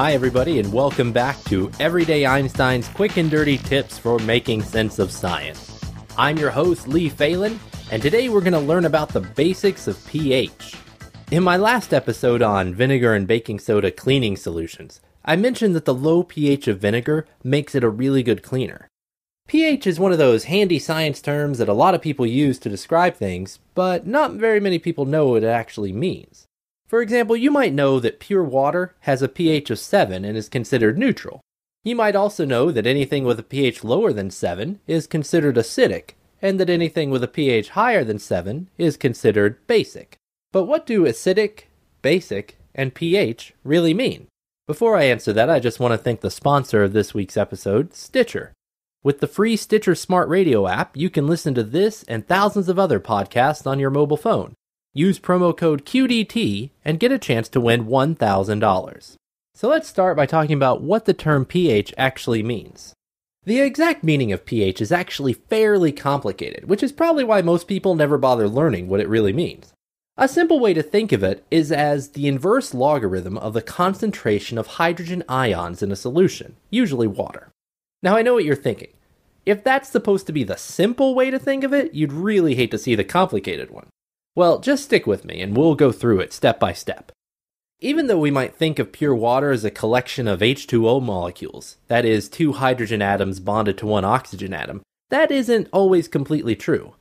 Hi, everybody, and welcome back to Everyday Einstein's Quick and Dirty Tips for Making Sense of Science. I'm your host, Lee Phelan, and today we're going to learn about the basics of pH. In my last episode on vinegar and baking soda cleaning solutions, I mentioned that the low pH of vinegar makes it a really good cleaner. pH is one of those handy science terms that a lot of people use to describe things, but not very many people know what it actually means. For example, you might know that pure water has a pH of 7 and is considered neutral. You might also know that anything with a pH lower than 7 is considered acidic, and that anything with a pH higher than 7 is considered basic. But what do acidic, basic, and pH really mean? Before I answer that, I just want to thank the sponsor of this week's episode, Stitcher. With the free Stitcher Smart Radio app, you can listen to this and thousands of other podcasts on your mobile phone. Use promo code QDT and get a chance to win $1,000. So let's start by talking about what the term pH actually means. The exact meaning of pH is actually fairly complicated, which is probably why most people never bother learning what it really means. A simple way to think of it is as the inverse logarithm of the concentration of hydrogen ions in a solution, usually water. Now I know what you're thinking. If that's supposed to be the simple way to think of it, you'd really hate to see the complicated one. Well, just stick with me and we'll go through it step by step. Even though we might think of pure water as a collection of H2O molecules, that is, two hydrogen atoms bonded to one oxygen atom, that isn't always completely true.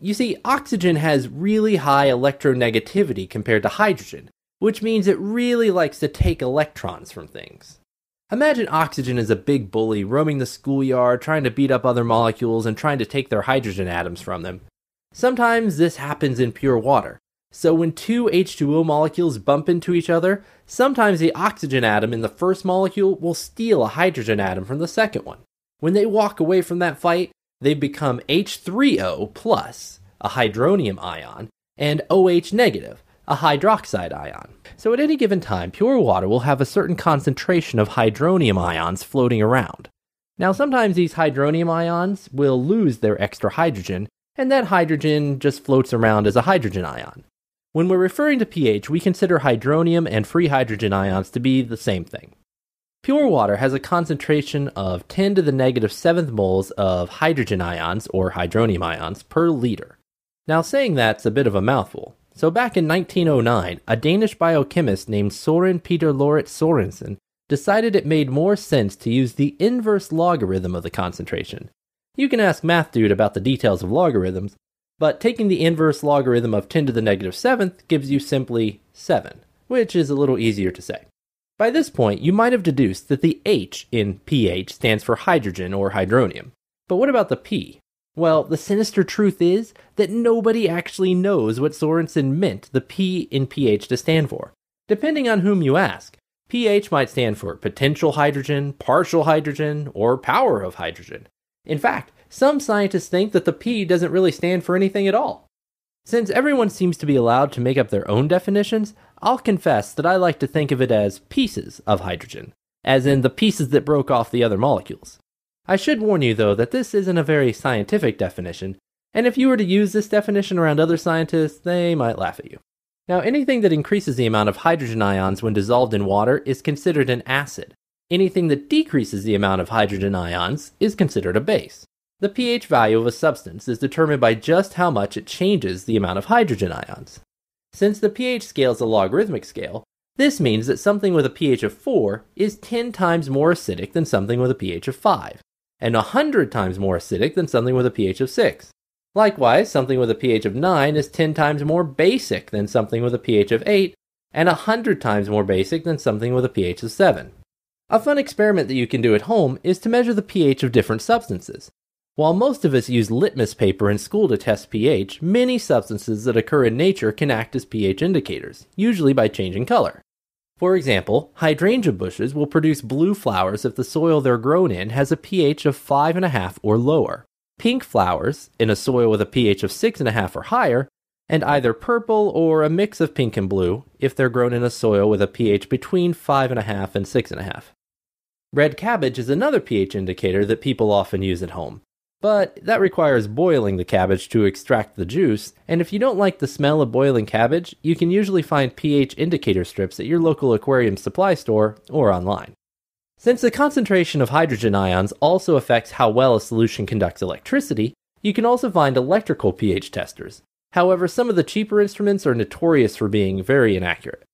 You see, oxygen has really high electronegativity compared to hydrogen, which means it really likes to take electrons from things. Imagine oxygen as a big bully roaming the schoolyard, trying to beat up other molecules and trying to take their hydrogen atoms from them. Sometimes this happens in pure water. So when two H2O molecules bump into each other, sometimes the oxygen atom in the first molecule will steal a hydrogen atom from the second one. When they walk away from that fight, they become H3O+, a hydronium ion, and OH-, a hydroxide ion. So at any given time, pure water will have a certain concentration of hydronium ions floating around. Now sometimes these hydronium ions will lose their extra hydrogen, and that hydrogen just floats around as a hydrogen ion. When we're referring to pH, we consider hydronium and free hydrogen ions to be the same thing. Pure water has a concentration of 10⁻⁷ moles of hydrogen ions, or hydronium ions, per liter. Now saying that's a bit of a mouthful. So back in 1909, a Danish biochemist named Søren Peter Lauritz Sørensen decided it made more sense to use the inverse logarithm of the concentration. You can ask Math Dude about the details of logarithms, but taking the inverse logarithm of 10⁻⁷ gives you simply 7, which is a little easier to say. By this point, you might have deduced that the H in pH stands for hydrogen or hydronium. But what about the P? Well, the sinister truth is that nobody actually knows what Sørensen meant the P in pH to stand for. Depending on whom you ask, pH might stand for potential hydrogen, partial hydrogen, or power of hydrogen. In fact, some scientists think that the P doesn't really stand for anything at all. Since everyone seems to be allowed to make up their own definitions, I'll confess that I like to think of it as pieces of hydrogen, as in the pieces that broke off the other molecules. I should warn you, though, that this isn't a very scientific definition, and if you were to use this definition around other scientists, they might laugh at you. Now, anything that increases the amount of hydrogen ions when dissolved in water is considered an acid. Anything that decreases the amount of hydrogen ions is considered a base. The pH value of a substance is determined by just how much it changes the amount of hydrogen ions. Since the pH scale is a logarithmic scale, this means that something with a pH of 4 is 10 times more acidic than something with a pH of 5, and 100 times more acidic than something with a pH of 6. Likewise, something with a pH of 9 is 10 times more basic than something with a pH of 8, and 100 times more basic than something with a pH of 7. A fun experiment that you can do at home is to measure the pH of different substances. While most of us use litmus paper in school to test pH, many substances that occur in nature can act as pH indicators, usually by changing color. For example, hydrangea bushes will produce blue flowers if the soil they're grown in has a pH of 5.5 or lower, pink flowers in a soil with a pH of 6.5 or higher, and either purple or a mix of pink and blue if they're grown in a soil with a pH between 5.5 and 6.5. Red cabbage is another pH indicator that people often use at home, but that requires boiling the cabbage to extract the juice, and if you don't like the smell of boiling cabbage, you can usually find pH indicator strips at your local aquarium supply store or online. Since the concentration of hydrogen ions also affects how well a solution conducts electricity, you can also find electrical pH testers. However, some of the cheaper instruments are notorious for being very inaccurate.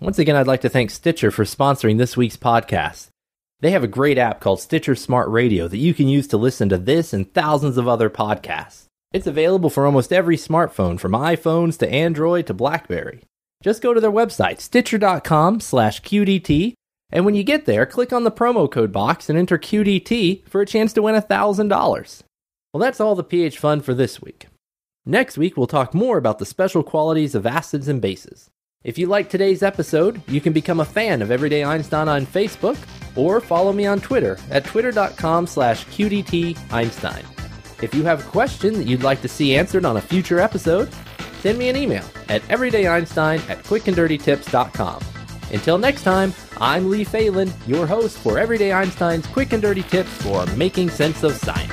Once again, I'd like to thank Stitcher for sponsoring this week's podcast. They have a great app called Stitcher Smart Radio that you can use to listen to this and thousands of other podcasts. It's available for almost every smartphone, from iPhones to Android to BlackBerry. Just go to their website, stitcher.com/QDT, and when you get there, click on the promo code box and enter QDT for a chance to win $1,000. Well, that's all the pH fun for this week. Next week, we'll talk more about the special qualities of acids and bases. If you like today's episode, you can become a fan of Everyday Einstein on Facebook or follow me on Twitter at twitter.com/QDT Einstein. If you have a question that you'd like to see answered on a future episode, send me an email at everydayeinstein@quickanddirtytips.com. Until next time, I'm Lee Phelan, your host for Everyday Einstein's Quick and Dirty Tips for Making Sense of Science.